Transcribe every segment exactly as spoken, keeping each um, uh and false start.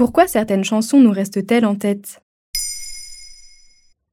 Pourquoi certaines chansons nous restent-elles en tête ?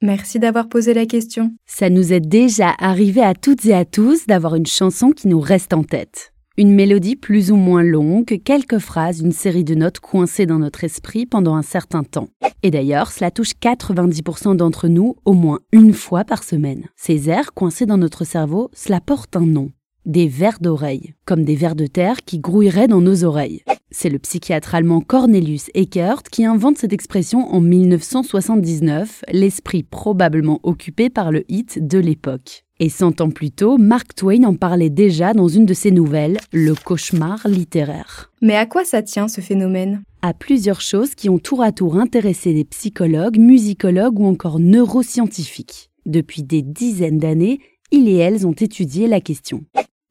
Merci d'avoir posé la question. Ça nous est déjà arrivé à toutes et à tous d'avoir une chanson qui nous reste en tête. Une mélodie plus ou moins longue, quelques phrases, une série de notes coincées dans notre esprit pendant un certain temps. Et d'ailleurs, cela touche quatre-vingt-dix pour cent d'entre nous au moins une fois par semaine. Ces airs coincés dans notre cerveau, cela porte un nom. Des vers d'oreille, comme des vers de terre qui grouilleraient dans nos oreilles. C'est le psychiatre allemand Cornelius Eckert qui invente cette expression en mille neuf cent soixante-dix-neuf, l'esprit probablement occupé par le hit de l'époque. Et cent ans plus tôt, Mark Twain en parlait déjà dans une de ses nouvelles, Le cauchemar littéraire. Mais à quoi ça tient ce phénomène ? À plusieurs choses qui ont tour à tour intéressé des psychologues, musicologues ou encore neuroscientifiques. Depuis des dizaines d'années, ils et elles ont étudié la question.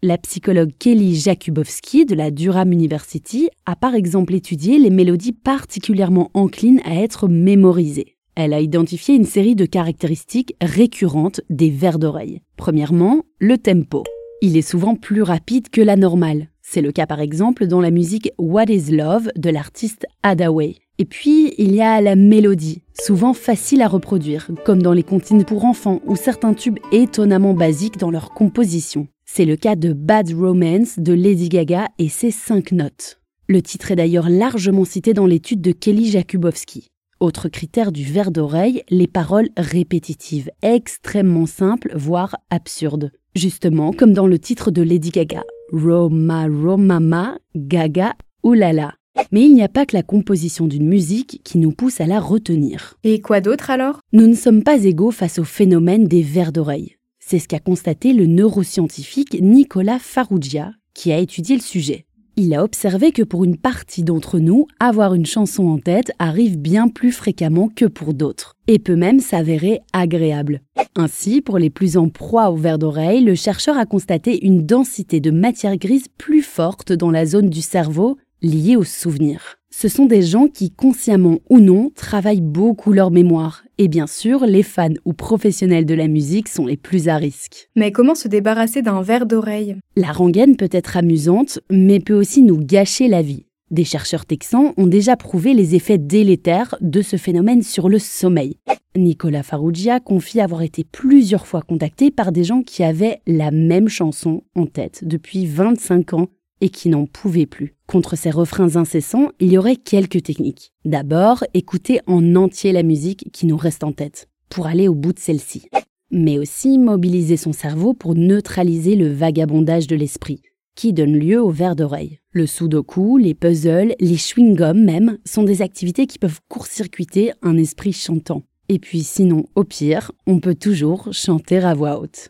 La psychologue Kelly Jakubowski de la Durham University a par exemple étudié les mélodies particulièrement enclines à être mémorisées. Elle a identifié une série de caractéristiques récurrentes des vers d'oreille. Premièrement, le tempo. Il est souvent plus rapide que la normale. C'est le cas par exemple dans la musique What is Love de l'artiste Hadaway. Et puis, il y a la mélodie, souvent facile à reproduire, comme dans les comptines pour enfants ou certains tubes étonnamment basiques dans leur composition. C'est le cas de Bad Romance de Lady Gaga et ses cinq notes. Le titre est d'ailleurs largement cité dans l'étude de Kelly Jakubowski. Autre critère du vers d'oreille, les paroles répétitives, extrêmement simples, voire absurdes. Justement, comme dans le titre de Lady Gaga, Roma, Romama, Gaga, oulala. Mais il n'y a pas que la composition d'une musique qui nous pousse à la retenir. Et quoi d'autre alors ? Nous ne sommes pas égaux face au phénomène des vers d'oreille. C'est ce qu'a constaté le neuroscientifique Nicolas Farugia, qui a étudié le sujet. Il a observé que pour une partie d'entre nous, avoir une chanson en tête arrive bien plus fréquemment que pour d'autres, et peut même s'avérer agréable. Ainsi, pour les plus en proie aux vers d'oreille, le chercheur a constaté une densité de matière grise plus forte dans la zone du cerveau liée aux souvenirs. Ce sont des gens qui, consciemment ou non, travaillent beaucoup leur mémoire. Et bien sûr, les fans ou professionnels de la musique sont les plus à risque. Mais comment se débarrasser d'un vers d'oreille ? La rengaine peut être amusante, mais peut aussi nous gâcher la vie. Des chercheurs texans ont déjà prouvé les effets délétères de ce phénomène sur le sommeil. Nicolas Farugia confie avoir été plusieurs fois contacté par des gens qui avaient la même chanson en tête depuis vingt-cinq ans. Et qui n'en pouvaient plus. Contre ces refrains incessants, il y aurait quelques techniques. D'abord, écouter en entier la musique qui nous reste en tête, pour aller au bout de celle-ci. Mais aussi mobiliser son cerveau pour neutraliser le vagabondage de l'esprit, qui donne lieu aux vers d'oreille. Le sudoku, les puzzles, les chewing-gums même, sont des activités qui peuvent court-circuiter un esprit chantant. Et puis sinon, au pire, on peut toujours chanter à voix haute.